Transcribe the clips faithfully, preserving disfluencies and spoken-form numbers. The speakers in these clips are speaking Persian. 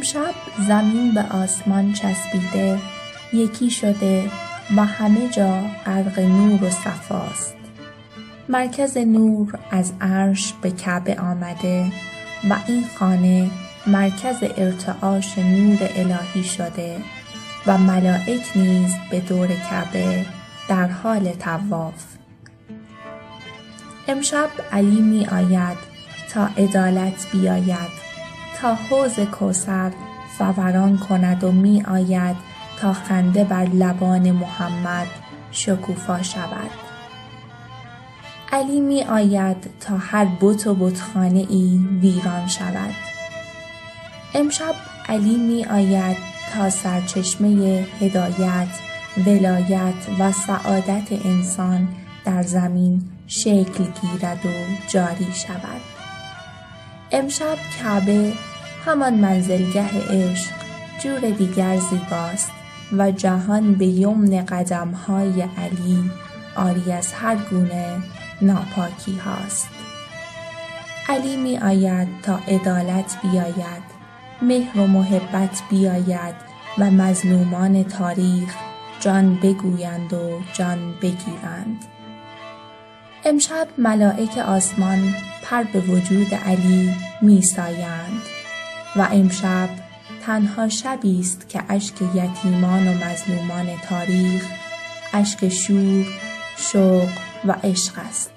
امشب زمین به آسمان چسبیده یکی شده و همه جا غرق نور و صفاست. مرکز نور از عرش به کعبه آمده و این خانه مرکز ارتعاش نور الهی شده و ملائک نیز به دور کعبه در حال طواف. امشب علی می آید تا عدالت بیاید، تا حوض کوثر فوران کند و می آید تا خنده بر لبان محمد شکوفا شود. علی می آید تا هر بت و بتخانه ای ویران شود. امشب علی می آید تا سرچشمه هدایت، ولایت و سعادت انسان در زمین شکل گیرد و جاری شود. امشب کعبه همان منزلگه عشق جور دیگر زیباست و جهان به یمن قدمهای علی عاری از هر گونه ناپاکی هاست. علی می آید تا عدالت بیاید، مهر و محبت بیاید و مظلومان تاریخ جان بگویند و جان بگیرند. امشب ملائک آسمان پر به وجود علی می سایند و امشب تنها شبی است که اشک یتیمان و مظلومان تاریخ اشک شور، شوق و عشق است.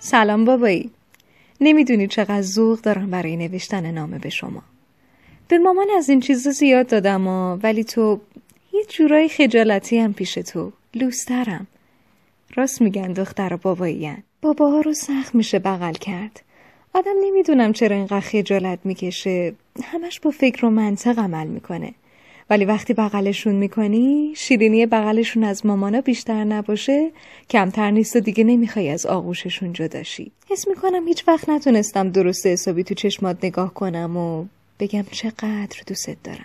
سلام بابایی. نمیدونی چقدر ذوق دارم برای نوشتن نامه به شما. به مامان از این چیزا زیاد دادم ها، ولی تو یه جورای خجالتی هم پیش تو. لوسترم. راست میگن دختر بابایی هن. باباها رو سخت میشه بغل کرد. آدم نمیدونم چرا اینقدر خجالت میکشه. همش با فکر و منطق عمل میکنه. ولی وقتی بغلشون میکنی، شیرینی بغلشون از مامانا بیشتر نباشه، کمتر نیست و دیگه نمیخوای از آغوششون جداشی. حس میکنم هیچ وقت نتونستم درست حسابی تو چشمات نگاه کنم و بگم چقدر دوست دارم.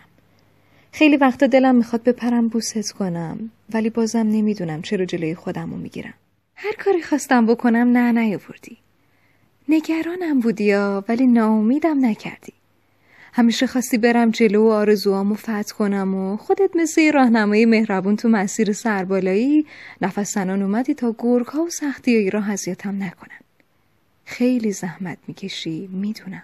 خیلی وقتا دلم میخواد بپرم بوست کنم، ولی بازم نمیدونم چرا جلوی خودم رو میگیرم. هر کاری خواستم بکنم نه نیاوردی. نگرانم بودیا ولی ناامیدم نکردی. همیشه خواستی برم جلو و آرزوامو فتح کنم و خودت مثل یه راهنمای مهربون تو مسیر سربالایی نفس زنان اومدی تا گرگ‌ها و سختیای راه اذیتم نکنن. خیلی زحمت میکشی میدونم.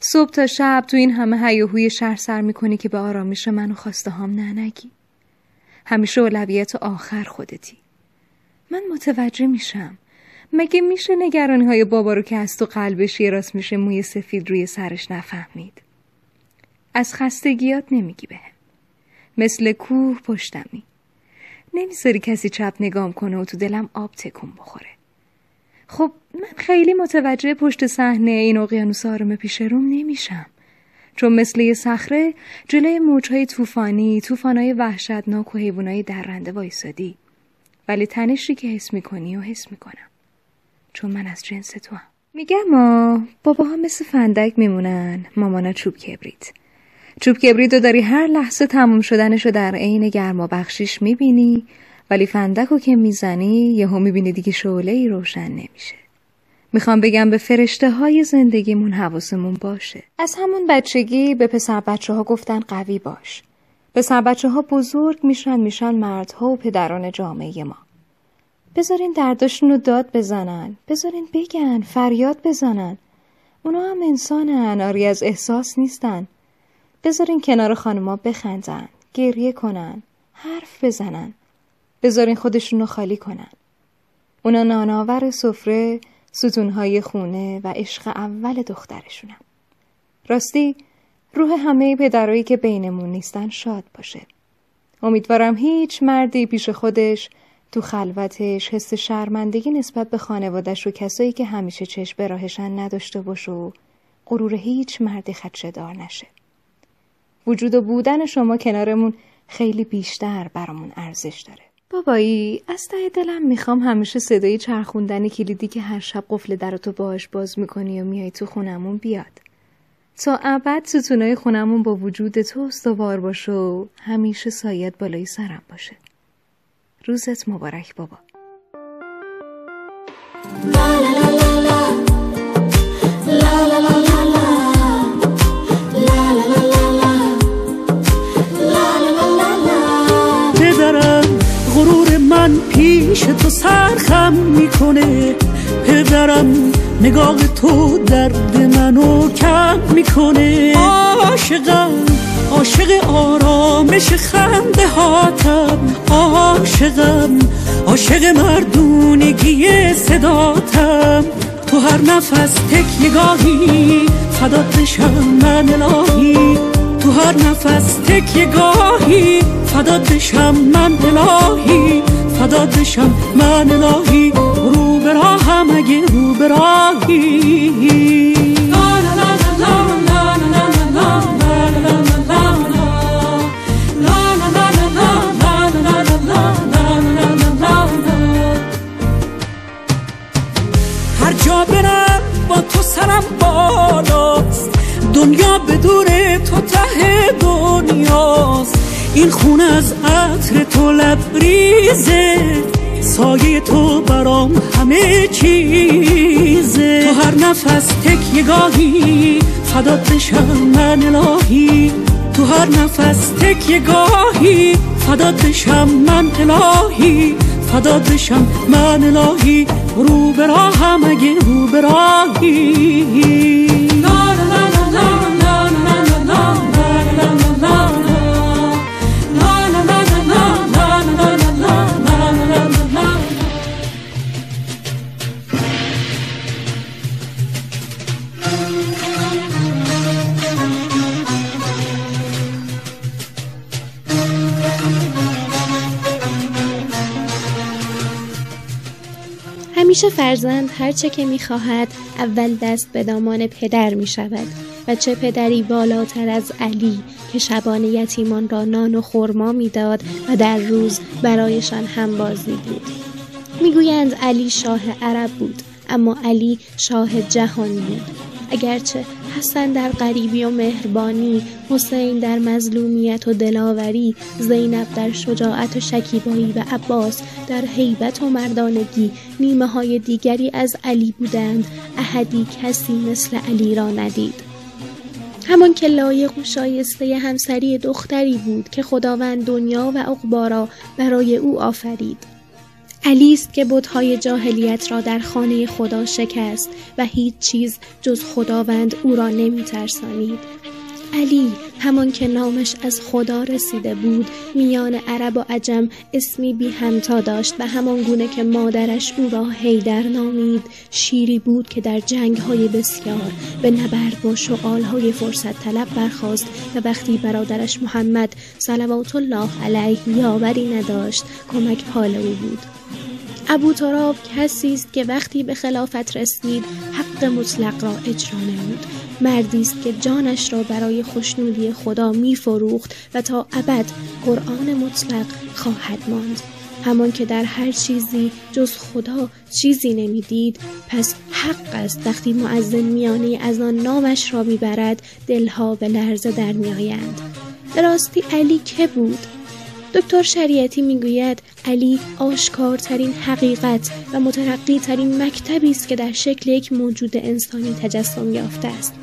صبح تا شب تو این همه هیاهوی شهر سر میکنی که به آرامش من و خواستهام نه نگی. همیشه اولویت آخر خودتی. من متوجه میشم. مگه میشه نگرانی های بابا رو که از تو قلبش یه راست میشه موی سفید روی سرش نفهمید؟ از خستگیات نمیگی بهم. مثل کوه پشتمی. نمیذاری کسی چپ نگام کنه و تو دلم آب تکون بخوره. خب من خیلی متوجه پشت صحنه این اقیانوس آروم پیش روم نمیشم. چون مثل یه صخره جلوی موجهای طوفانی، طوفانای وحشتناک و حیوانای درنده وایسادی. ولی تنشی که حس میکنی و حس میکنم. چون من از جنس تو هم. میگم آه باباها مثل فندک میمونن، مامانا چوب کبریت. چوب کبریت رو داری هر لحظه تموم شدنشو در عین گرما بخشیش میبینی، ولی فندک رو که میزنی یهو میبینی دیگه شعله ای روشن نمیشه. میخوام بگم به فرشته های زندگیمون حواسمون باشه. از همون بچگی به پسر بچه ها گفتن قوی باش. پسر بچه ها بزرگ میشن میشن مردها و پدران جامعه ما. بذارین درداشون رو داد بزنن، بذارین بگن، فریاد بزنن. اونا هم انسانن، آری از احساس نیستن. بذارین کنار خانما بخندن، گریه کنن، حرف بزنن. بذارین خودشون رو خالی کنن. اونا نانآور سفره، ستونهای خونه و عشق اول دخترشونن. راستی، روح همه پدرایی که بینمون نیستن شاد باشه. امیدوارم هیچ مردی پیش خودش تو خلوتش حس شرمندگی نسبت به خانوادش و کسایی که همیشه چشم به راهشن نداشته باشه و غرور هیچ مردی خدشه دار نشه. وجود و بودن شما کنارمون خیلی بیشتر برامون ارزش داره. بابایی، از ته دلم میخوام همیشه صدای چرخوندن کلیدی که هر شب قفل دراتو باهاش باز میکنی و میای تو خونمون بیاد. تا ابد ستونای خونمون با وجود تو استوار باشه و همیشه سایت بالای سرم باشه. روزت مبارک بابا. پدرم غرور من پیش تو سرخم میکنه، پدرم نگاه تو درد منو کم میکنه. عاشقم، عاشق آرامش خنده هاتم، عاشقم عاشق مردونگی صداتم. تو هر نفس تک نگاهی فدات بشم من الهی، تو هر نفس تک نگاهی فدات بشم من الهی، فدات بشم من الهی. رو به راهم اگه رو به راهی سرم بالاست، دنیا بدون تو ته دنیاست. این خونه از عطر تو لبریزه، سایه تو برام همه چیزه. تو هر نفس تک نگاهی فدات بشم من الهی، تو هر نفس تک نگاهی فدات بشم من الهی، فدات بشم من الهی. رو به راهم اگه رو به راهی همیشه فرزند هر چه که می‌خواهد اول دست به دامان پدر می‌شود و چه پدری بالاتر از علی که شبانه یتیمان را نان و خرما می‌داد و در روز برایشان همبازی بود. می‌گویند علی شاه عرب بود، اما علی شاه جهان بود. اگرچه حسن در غریبی و مهربانی، حسین در مظلومیت و دلاوری، زینب در شجاعت و شکیبایی و عباس در هیبت و مردانگی نیمه های دیگری از علی بودند، احدی کسی مثل علی را ندید. همان که لایق و شایسته همسری دختری بود که خداوند دنیا و عقبی را برای او آفرید. علی است که بت‌های جاهلیت را در خانه خدا شکست و هیچ چیز جز خداوند او را نمی‌ترسانید. علی، همان که نامش از خدا رسیده بود، میان عرب و عجم اسمی بی همتا داشت و همان گونه که مادرش او را حیدر نامید، شیری بود که در جنگ‌های بسیار به نبرد با شغال‌های فرصت طلب برخاست و وقتی برادرش محمد صلوات الله علیه یاوری نداشت، کمک حال او بود. ابو تراب کسی است که وقتی به خلافت رسید حق مطلق را اجرا نمود، مردی است که جانش را برای خوشنودی خدا می فروخت و تا ابد قرآن مطلق خواهد ماند. همان که در هر چیزی جز خدا چیزی نمی دید، پس حق است وقتی مؤذن میانه اذان نامش را می برد دلها به لرزه در می آیند. به راستی علی که بود؟ دکتر شریعتی میگوید علی آشکارترین حقیقت و مترقی ترین مکتبی است که در شکل یک موجود انسانی تجسم یافته است.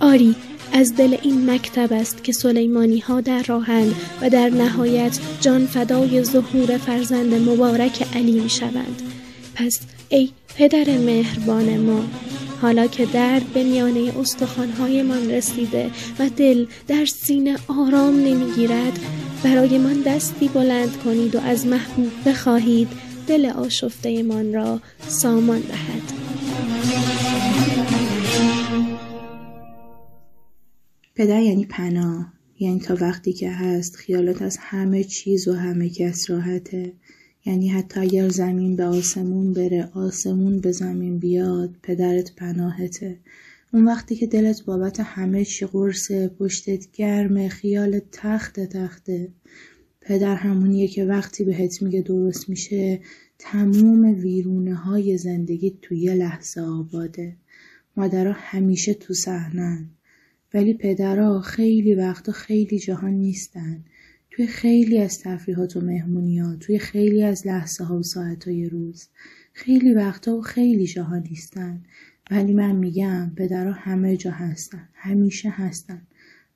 آری، از دل این مکتب است که سلیمانی ها در راهند و در نهایت جان فدای ظهور فرزند مبارک علی می شوند. پس ای پدر مهربان ما، حالا که درد به میانه استخوان‌های من رسیده و دل در سینه آرام نمیگیرد، برای من دستی بلند کنید و از محبوب بخواهید دل آشفته من را سامان دهد. پدر یعنی پناه، یعنی تا وقتی که هست خیالت از همه چیز و همه کس راحته. یعنی حتی اگر زمین به آسمون بره، آسمون به زمین بیاد، پدرت پناهته. اون وقتی که دلت بابت همه چی قرصه، پشتت گرمه، خیالت تخته تخته. پدر همونیه که وقتی بهت میگه درست میشه، تموم ویرونه های زندگی توی یه لحظه آباده. مادرها همیشه تو صحنن، ولی پدرها خیلی وقتا خیلی جهان نیستن. توی خیلی از تفریحات و مهمونی‌ها، توی خیلی از لحظه ها و ساعت‌های روز، خیلی وقتا و خیلی جاها نیستن. ولی من میگم پدرها همه جا هستن، همیشه هستن.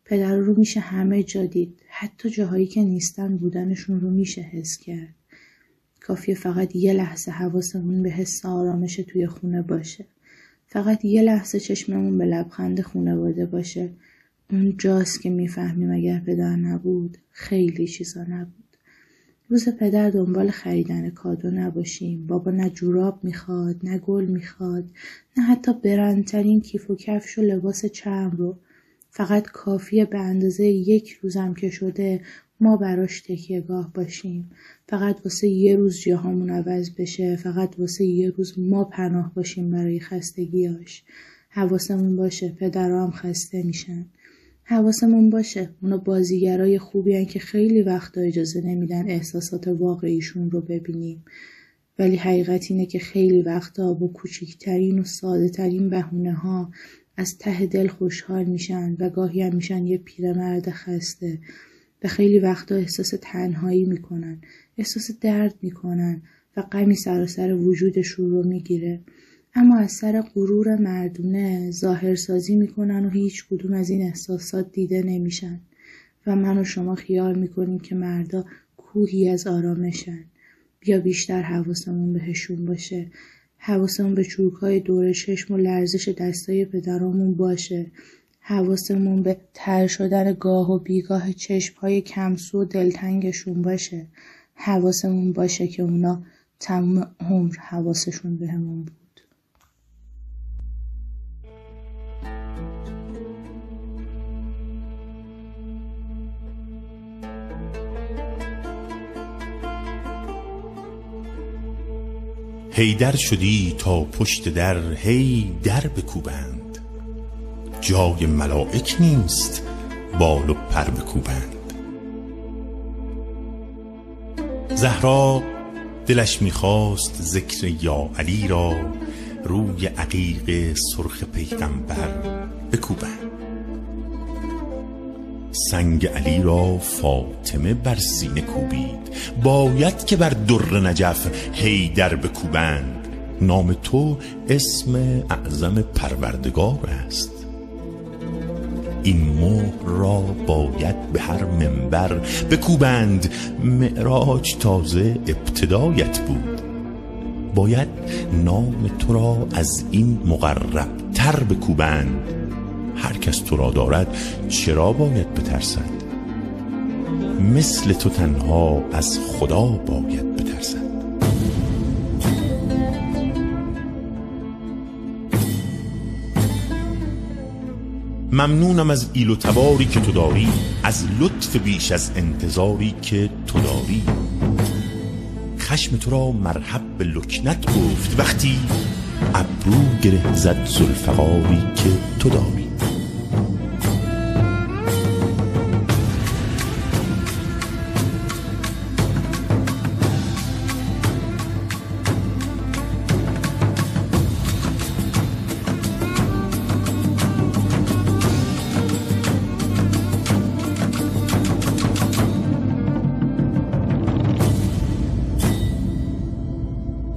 پدرها رو میشه همه جا دید، حتی جاهایی که نیستن بودنشون رو میشه حس کرد. کافیه فقط یه لحظه حواسمون به حس آرامش توی خونه باشه. فقط یه لحظه چشممون به لبخند خونواده باشه. اون جاست که میفهمیم اگر پدر نبود خیلی چیزا نبود. روز پدر دنبال خریدن کادو نباشیم. بابا نه جوراب میخواد، نه گل میخواد، نه حتی برندترین کیف و کفش و لباس چرم رو. فقط کافیه به اندازه یک روزم که شده ما براش تکیه‌گاه باشیم. فقط واسه یه روز جاهامون عوض بشه. فقط واسه یه روز ما پناه باشیم برای خستگیاش. حواسمون باشه پدرها هم خسته میشن. حواسمون باشه اونا بازیگرای خوبی هن که خیلی وقتا اجازه نمیدن احساسات واقعیشون رو ببینیم. ولی حقیقت اینه که خیلی وقتا با کوچیکترین و ساده ترین بهونه ها از ته دل خوشحال میشن و گاهی هم میشن یه پیرمرد خسته. و خیلی وقتا احساس تنهایی میکنن، احساس درد میکنن و غمی سراسر وجودشون رو میگیره. اما از سر غرور مردونه ظاهرسازی میکنن و هیچ کدوم از این احساسات دیده نمیشن. و من و شما خیال میکنیم که مردا کوهی از آرامشن. بیا بیشتر حواسمون بهشون باشه. حواسمون به چروکای دور چشم و لرزش دستای پدرامون باشه. حواسمون به تر شدن گاه و بیگاه چشمهای کمسو و دلتنگشون باشه. حواسمون باشه که اونا تمام عمر حواسشون بهمون بود. هی در شدی تا پشت در هی در بکوبند، جای ملائک نیست بال و پر بکوبند. زهرا دلش میخواست ذکر یا علی را روی عقیق سرخ پیغمبر بکوبند، سنگ علی را فاطمه بر سینه کوبید، باید که بر در نجف هی در بکوبند. نام تو اسم اعظم پروردگار است، این مهر را باید به هر منبر بکوبند. معراج تازه ابتدایت بود، باید نام تو را از این مقرب تر بکوبند. هر کس تو را دارد چرا باید بترسد؟ مثل تو تنها از خدا باید بترسد. ممنونم از ایل و تباری که تو داری، از لطف بیش از انتظاری که تو داری. خشم تو را مرحب به لکنت گفت، وقتی ابرو گره زد ذوالفقاری که تو داری.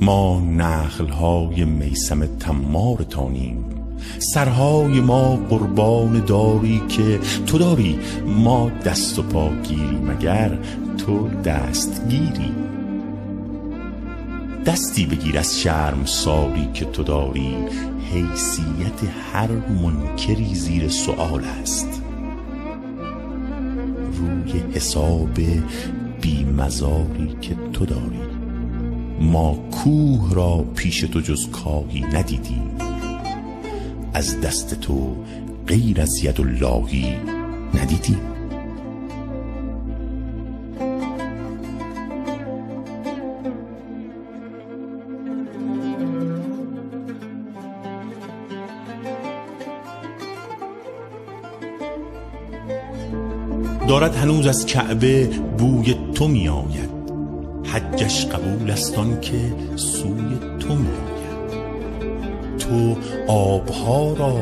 ما نخلهای میسم تمار تانیم، سرهای ما قربان داری که تو داری. ما دست و پا گیریم اگر تو دست گیری، دستی بگیر از شرم ساری که تو داری. حیثیت هر منکری زیر سؤال است، روی حساب بیمزاری که تو داری. ما کوه را پیش تو جز کاهی ندیدیم، از دست تو غیر از ید اللهی ندیدیم. دارد هنوز از کعبه بوی تو می آید، حجش قبول است آن که سوی تو می آید. تو آبها را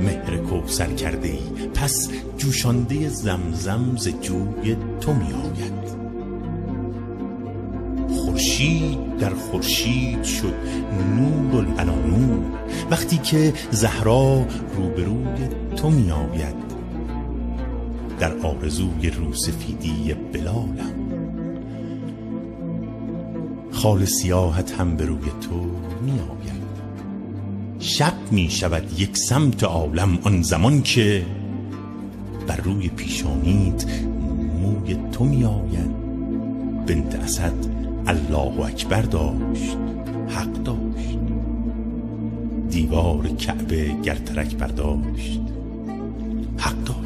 مهر کوثر کرده ای، پس جوشانده زمزم ز جوی تو می آید. خورشید در خورشید شد نور الانانور، وقتی که زهرا روبروی تو می آید. در آرزوی روسفیدی بلالم، خال سیاهت هم به روی تو می آید. شب می شود یک سمت عالم آن زمان که بر روی پیشانیت موی تو می آید. بنت اسد الله اکبر داشت، حق داشت. دیوار کعبه گرترک برداشت، حق داشت.